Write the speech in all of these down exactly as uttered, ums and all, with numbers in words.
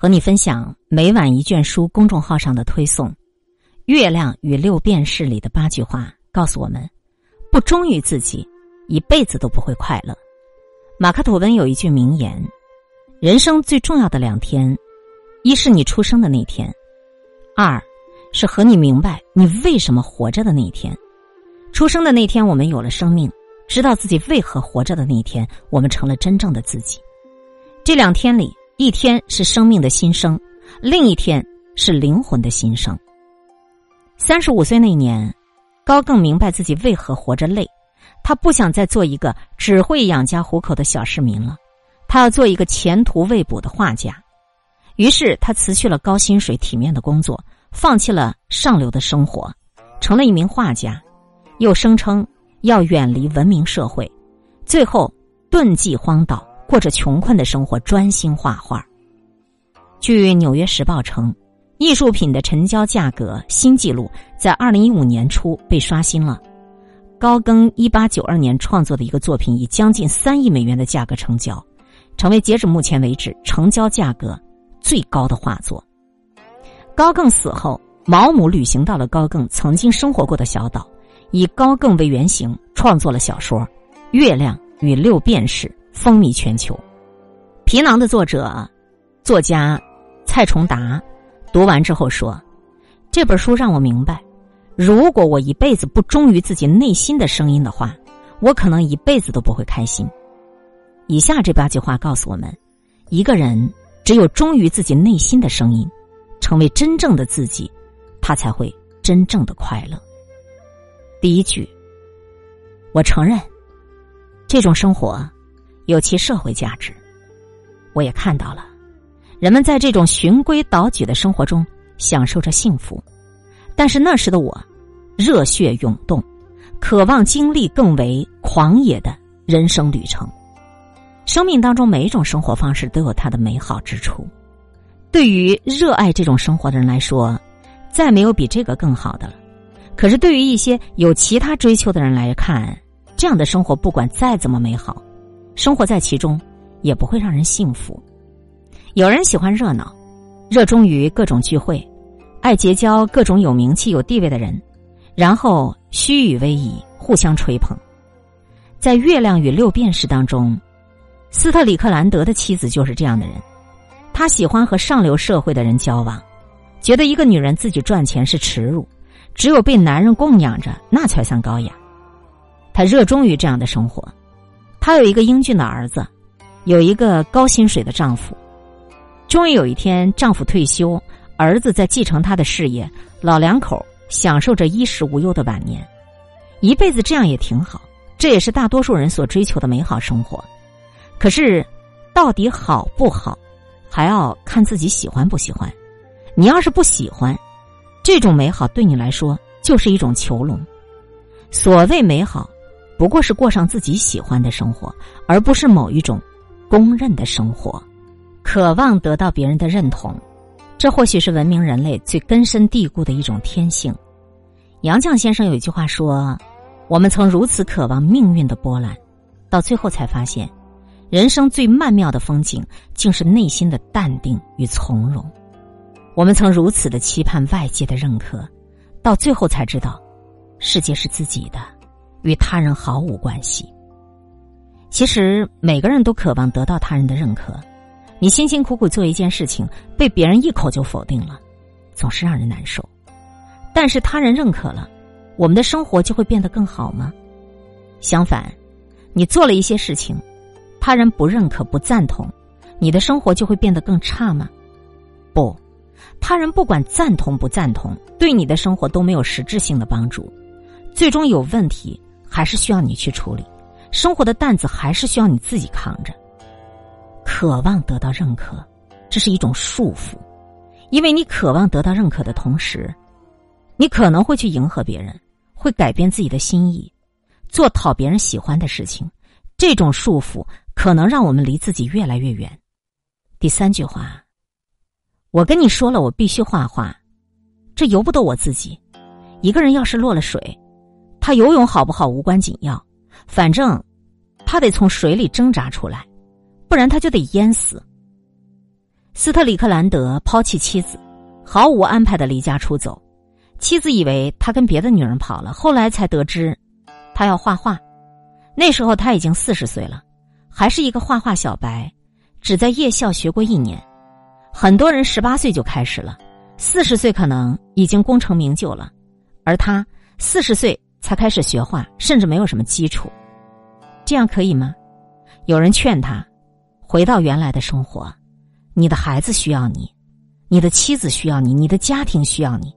和你分享每晚一卷书公众号上的推送，《月亮与六便士》里的八句话告诉我们，不忠于自己，一辈子都不会快乐。马克吐温有一句名言，人生最重要的两天，一是你出生的那天，二是和你明白你为什么活着的那一天。出生的那天我们有了生命，知道自己为何活着的那一天，我们成了真正的自己。这两天里，一天是生命的新生，另一天是灵魂的新生。三十五岁那年，高更明白自己为何活着累，他不想再做一个只会养家糊口的小市民了，他要做一个前途未卜的画家。于是他辞去了高薪水体面的工作，放弃了上流的生活，成了一名画家，又声称要远离文明社会，最后遁迹荒岛，过着穷困的生活，专心画画。据《纽约时报》称，艺术品的成交价格新纪录在二零一五年初被刷新了。高更一八九二年创作的一个作品以将近三亿美元的价格成交，成为截止目前为止成交价格最高的画作。高更死后，毛姆旅行到了高更曾经生活过的小岛，以高更为原型创作了小说《月亮与六便士》，风靡全球。皮囊的作者作家蔡崇达读完之后说，这本书让我明白，如果我一辈子不忠于自己内心的声音的话，我可能一辈子都不会开心。以下这八句话告诉我们，一个人只有忠于自己内心的声音，成为真正的自己，他才会真正的快乐。第一句，我承认，这种生活有其社会价值。我也看到了，人们在这种循规蹈矩的生活中享受着幸福。但是那时的我，热血涌动，渴望经历更为狂野的人生旅程。生命当中每一种生活方式都有它的美好之处。对于热爱这种生活的人来说，再没有比这个更好的了。可是对于一些有其他追求的人来看，这样的生活不管再怎么美好，生活在其中也不会让人幸福。有人喜欢热闹，热衷于各种聚会，爱结交各种有名气有地位的人，然后虚与委蛇，互相吹捧。在《月亮与六便士》当中，斯特里克兰德的妻子就是这样的人。她喜欢和上流社会的人交往，觉得一个女人自己赚钱是耻辱，只有被男人供养着，那才算高雅。他热衷于这样的生活。他有一个英俊的儿子，有一个高薪水的丈夫。终于有一天，丈夫退休，儿子在继承他的事业，老两口享受着衣食无忧的晚年。一辈子这样也挺好，这也是大多数人所追求的美好生活。可是，到底好不好，还要看自己喜欢不喜欢。你要是不喜欢，这种美好对你来说就是一种囚笼。所谓美好，不过是过上自己喜欢的生活，而不是某一种公认的生活。渴望得到别人的认同，这或许是文明人类最根深蒂固的一种天性。杨绛先生有一句话说，我们曾如此渴望命运的波澜，到最后才发现，人生最曼妙的风景竟是内心的淡定与从容。我们曾如此的期盼外界的认可，到最后才知道，世界是自己的，与他人毫无关系。其实每个人都渴望得到他人的认可，你辛辛苦苦做一件事情，被别人一口就否定了，总是让人难受。但是他人认可了，我们的生活就会变得更好吗？相反，你做了一些事情，他人不认可不赞同，你的生活就会变得更差吗？不，他人不管赞同不赞同，对你的生活都没有实质性的帮助。最终有问题还是需要你去处理，生活的担子还是需要你自己扛着。渴望得到认可，这是一种束缚，因为你渴望得到认可的同时，你可能会去迎合别人，会改变自己的心意，做讨别人喜欢的事情。这种束缚可能让我们离自己越来越远。第三句话，我跟你说了我必须画画，这由不得我自己。一个人要是落了水，他游泳好不好无关紧要，反正他得从水里挣扎出来，不然他就得淹死。斯特里克兰德抛弃妻子，毫无安排的离家出走。妻子以为他跟别的女人跑了，后来才得知他要画画。那时候他已经四十岁了，还是一个画画小白，只在夜校学过一年。很多人十八岁就开始了，四十岁可能已经功成名就了，而他四十岁才开始学画，甚至没有什么基础。这样可以吗？有人劝他回到原来的生活，你的孩子需要你，你的妻子需要你，你的家庭需要你。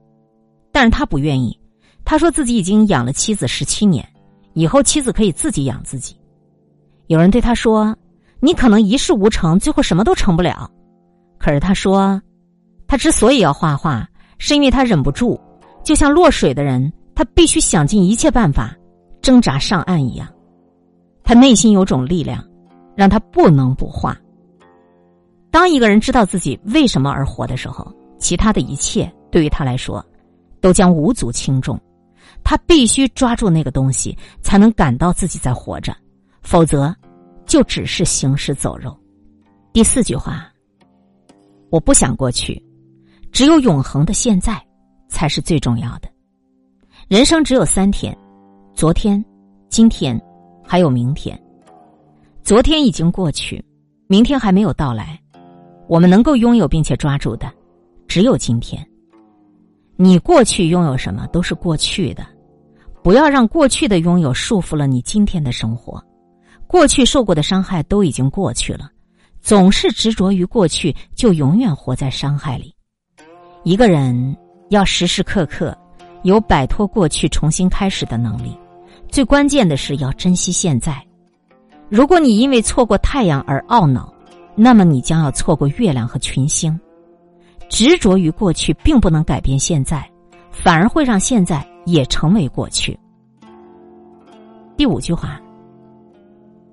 但是他不愿意，他说自己已经养了妻子十七年，以后妻子可以自己养自己。有人对他说，你可能一事无成，最后什么都成不了。可是他说，他之所以要画画，是因为他忍不住，就像落水的人，他必须想尽一切办法挣扎上岸一样。他内心有种力量，让他不能不画。当一个人知道自己为什么而活的时候，其他的一切对于他来说都将无足轻重。他必须抓住那个东西，才能感到自己在活着，否则就只是行尸走肉。第四句话，我不想过去，只有永恒的现在才是最重要的。人生只有三天，昨天、今天还有明天。昨天已经过去，明天还没有到来，我们能够拥有并且抓住的只有今天。你过去拥有什么都是过去的，不要让过去的拥有束缚了你今天的生活。过去受过的伤害都已经过去了，总是执着于过去，就永远活在伤害里。一个人要时时刻刻有摆脱过去重新开始的能力，最关键的是要珍惜现在。如果你因为错过太阳而懊恼，那么你将要错过月亮和群星。执着于过去并不能改变现在，反而会让现在也成为过去。第五句话，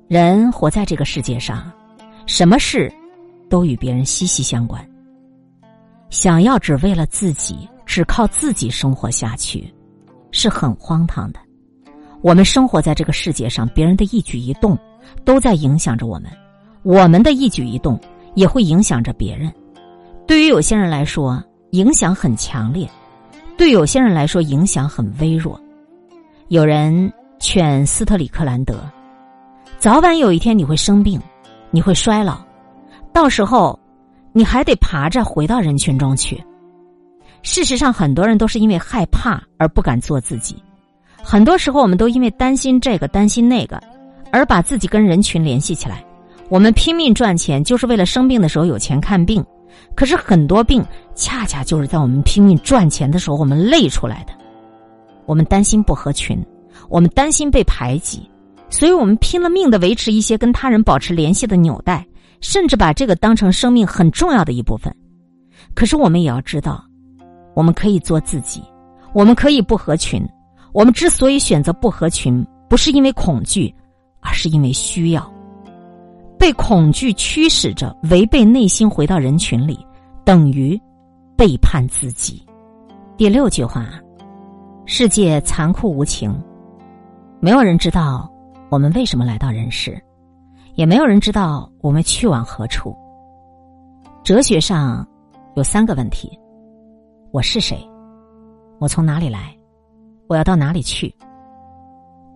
人活在这个世界上，什么事都与别人息息相关。想要只为了自己，只靠自己生活下去，是很荒唐的。我们生活在这个世界上，别人的一举一动都在影响着我们，我们的一举一动也会影响着别人。对于有些人来说，影响很强烈，对有些人来说，影响很微弱。有人劝斯特里克兰德，早晚有一天你会生病，你会衰老，到时候你还得爬着回到人群中去。事实上，很多人都是因为害怕而不敢做自己。很多时候我们都因为担心这个担心那个而把自己跟人群联系起来。我们拼命赚钱，就是为了生病的时候有钱看病。可是很多病恰恰就是在我们拼命赚钱的时候我们累出来的。我们担心不合群，我们担心被排挤，所以我们拼了命地维持一些跟他人保持联系的纽带，甚至把这个当成生命很重要的一部分。可是我们也要知道，我们可以做自己，我们可以不合群。我们之所以选择不合群，不是因为恐惧，而是因为需要。被恐惧驱使着违背内心回到人群里，等于背叛自己。第六句话，世界残酷无情，没有人知道我们为什么来到人世，也没有人知道我们去往何处。哲学上有三个问题，我是谁，我从哪里来，我要到哪里去。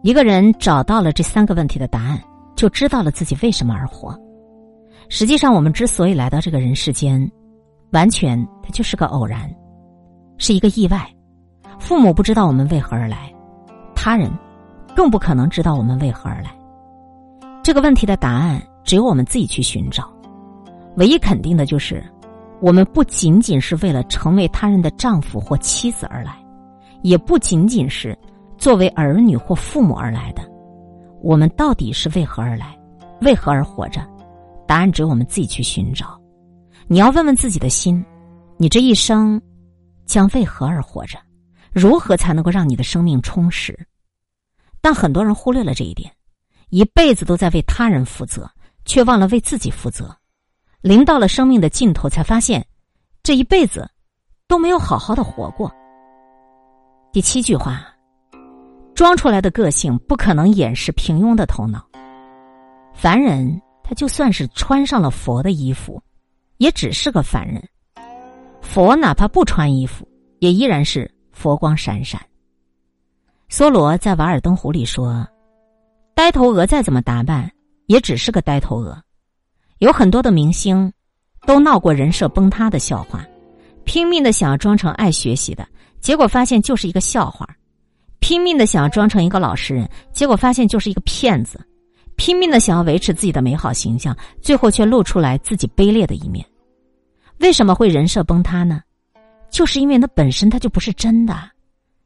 一个人找到了这三个问题的答案，就知道了自己为什么而活。实际上，我们之所以来到这个人世间，完全它就是个偶然，是一个意外。父母不知道我们为何而来，他人更不可能知道我们为何而来。这个问题的答案只有我们自己去寻找。唯一肯定的就是，我们不仅仅是为了成为他人的丈夫或妻子而来，也不仅仅是作为儿女或父母而来的。我们到底是为何而来，为何而活着？答案只有我们自己去寻找。你要问问自己的心，你这一生将为何而活着？如何才能够让你的生命充实？但很多人忽略了这一点，一辈子都在为他人负责，却忘了为自己负责。临到了生命的尽头，才发现这一辈子都没有好好的活过。第七句话，装出来的个性不可能掩饰平庸的头脑。凡人他就算是穿上了佛的衣服，也只是个凡人。佛哪怕不穿衣服，也依然是佛光闪闪。梭罗在《瓦尔登湖》里说，呆头鹅再怎么打扮，也只是个呆头鹅。有很多的明星都闹过人设崩塌的笑话，拼命的想要装成爱学习的，结果发现就是一个笑话；拼命的想要装成一个老实人，结果发现就是一个骗子；拼命的想要维持自己的美好形象，最后却露出来自己卑劣的一面。为什么会人设崩塌呢？就是因为那本身它就不是真的，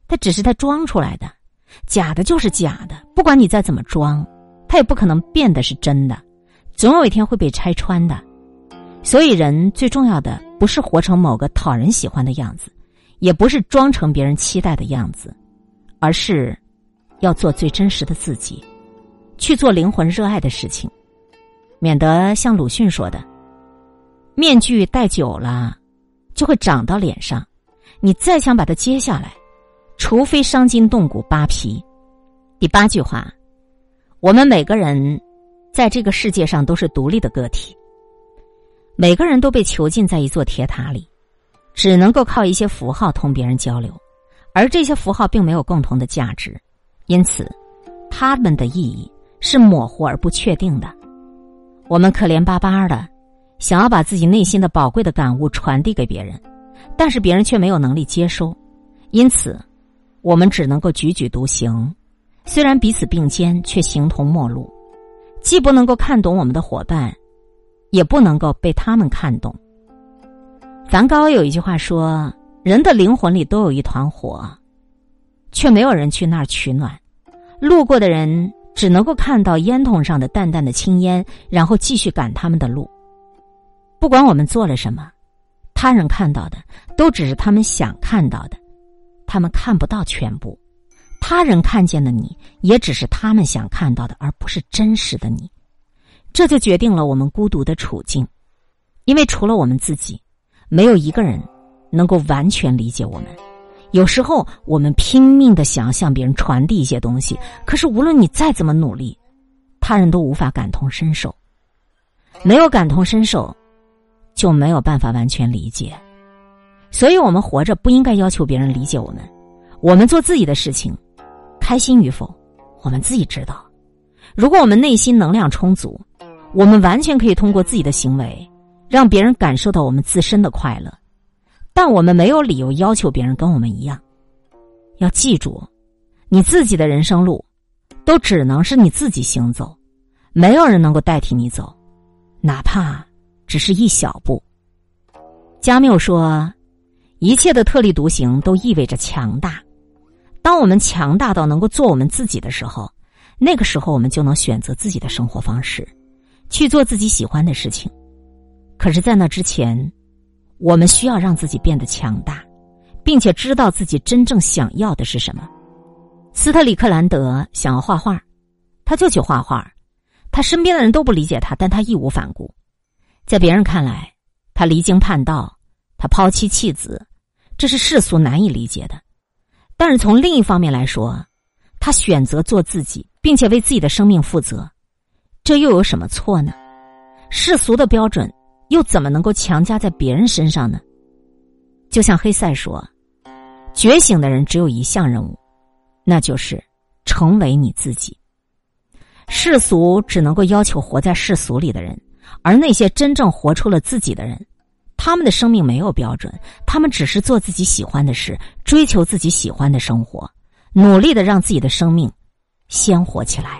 它只是它装出来的，假的就是假的，不管你再怎么装，它也不可能变得是真的，总有一天会被拆穿的。所以人最重要的不是活成某个讨人喜欢的样子，也不是装成别人期待的样子，而是要做最真实的自己，去做灵魂热爱的事情，免得像鲁迅说的，面具戴久了就会长到脸上，你再想把它揭下来，除非伤筋动骨扒皮。第八句话，我们每个人在这个世界上都是独立的个体，每个人都被囚禁在一座铁塔里，只能够靠一些符号同别人交流，而这些符号并没有共同的价值，因此它们的意义是模糊而不确定的。我们可怜巴巴的想要把自己内心的宝贵的感悟传递给别人，但是别人却没有能力接收，因此我们只能够踽踽独行，虽然彼此并肩，却形同陌路，既不能够看懂我们的伙伴，也不能够被他们看懂。梵高有一句话说，人的灵魂里都有一团火，却没有人去那儿取暖，路过的人只能够看到烟筒上的淡淡的青烟，然后继续赶他们的路。不管我们做了什么，他人看到的都只是他们想看到的，他们看不到全部，他人看见的你也只是他们想看到的，而不是真实的你。这就决定了我们孤独的处境，因为除了我们自己，没有一个人能够完全理解我们。有时候我们拼命的想要向别人传递一些东西，可是无论你再怎么努力，他人都无法感同身受。没有感同身受，就没有办法完全理解。所以我们活着不应该要求别人理解我们，我们做自己的事情，开心与否，我们自己知道。如果我们内心能量充足，我们完全可以通过自己的行为让别人感受到我们自身的快乐，但我们没有理由要求别人跟我们一样。要记住，你自己的人生路都只能是你自己行走，没有人能够代替你走，哪怕只是一小步。加缪说，一切的特立独行都意味着强大，当我们强大到能够做我们自己的时候，那个时候我们就能选择自己的生活方式，去做自己喜欢的事情。可是在那之前，我们需要让自己变得强大，并且知道自己真正想要的是什么。斯特里克兰德想要画画，他就去画画，他身边的人都不理解他，但他义无反顾。在别人看来，他离经叛道，他抛妻弃子，这是世俗难以理解的。但是从另一方面来说，他选择做自己，并且为自己的生命负责，这又有什么错呢？世俗的标准又怎么能够强加在别人身上呢？就像黑塞说，觉醒的人只有一项任务，那就是成为你自己。世俗只能够要求活在世俗里的人，而那些真正活出了自己的人，他们的生命没有标准，他们只是做自己喜欢的事，追求自己喜欢的生活，努力的让自己的生命鲜活起来。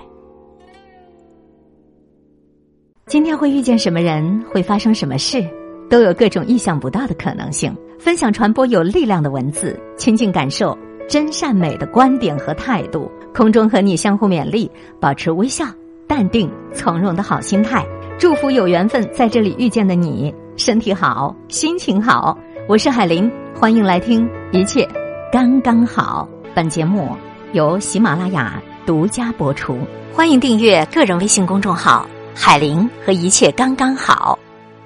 今天会遇见什么人，会发生什么事，都有各种意想不到的可能性。分享传播有力量的文字，亲近感受真善美的观点和态度，空中和你相互勉励，保持微笑、淡定、从容的好心态。祝福有缘分在这里遇见的你，身体好，心情好。我是海林，欢迎来听一切刚刚好。本节目由喜马拉雅独家播出，欢迎订阅个人微信公众号海玲和一切刚刚好。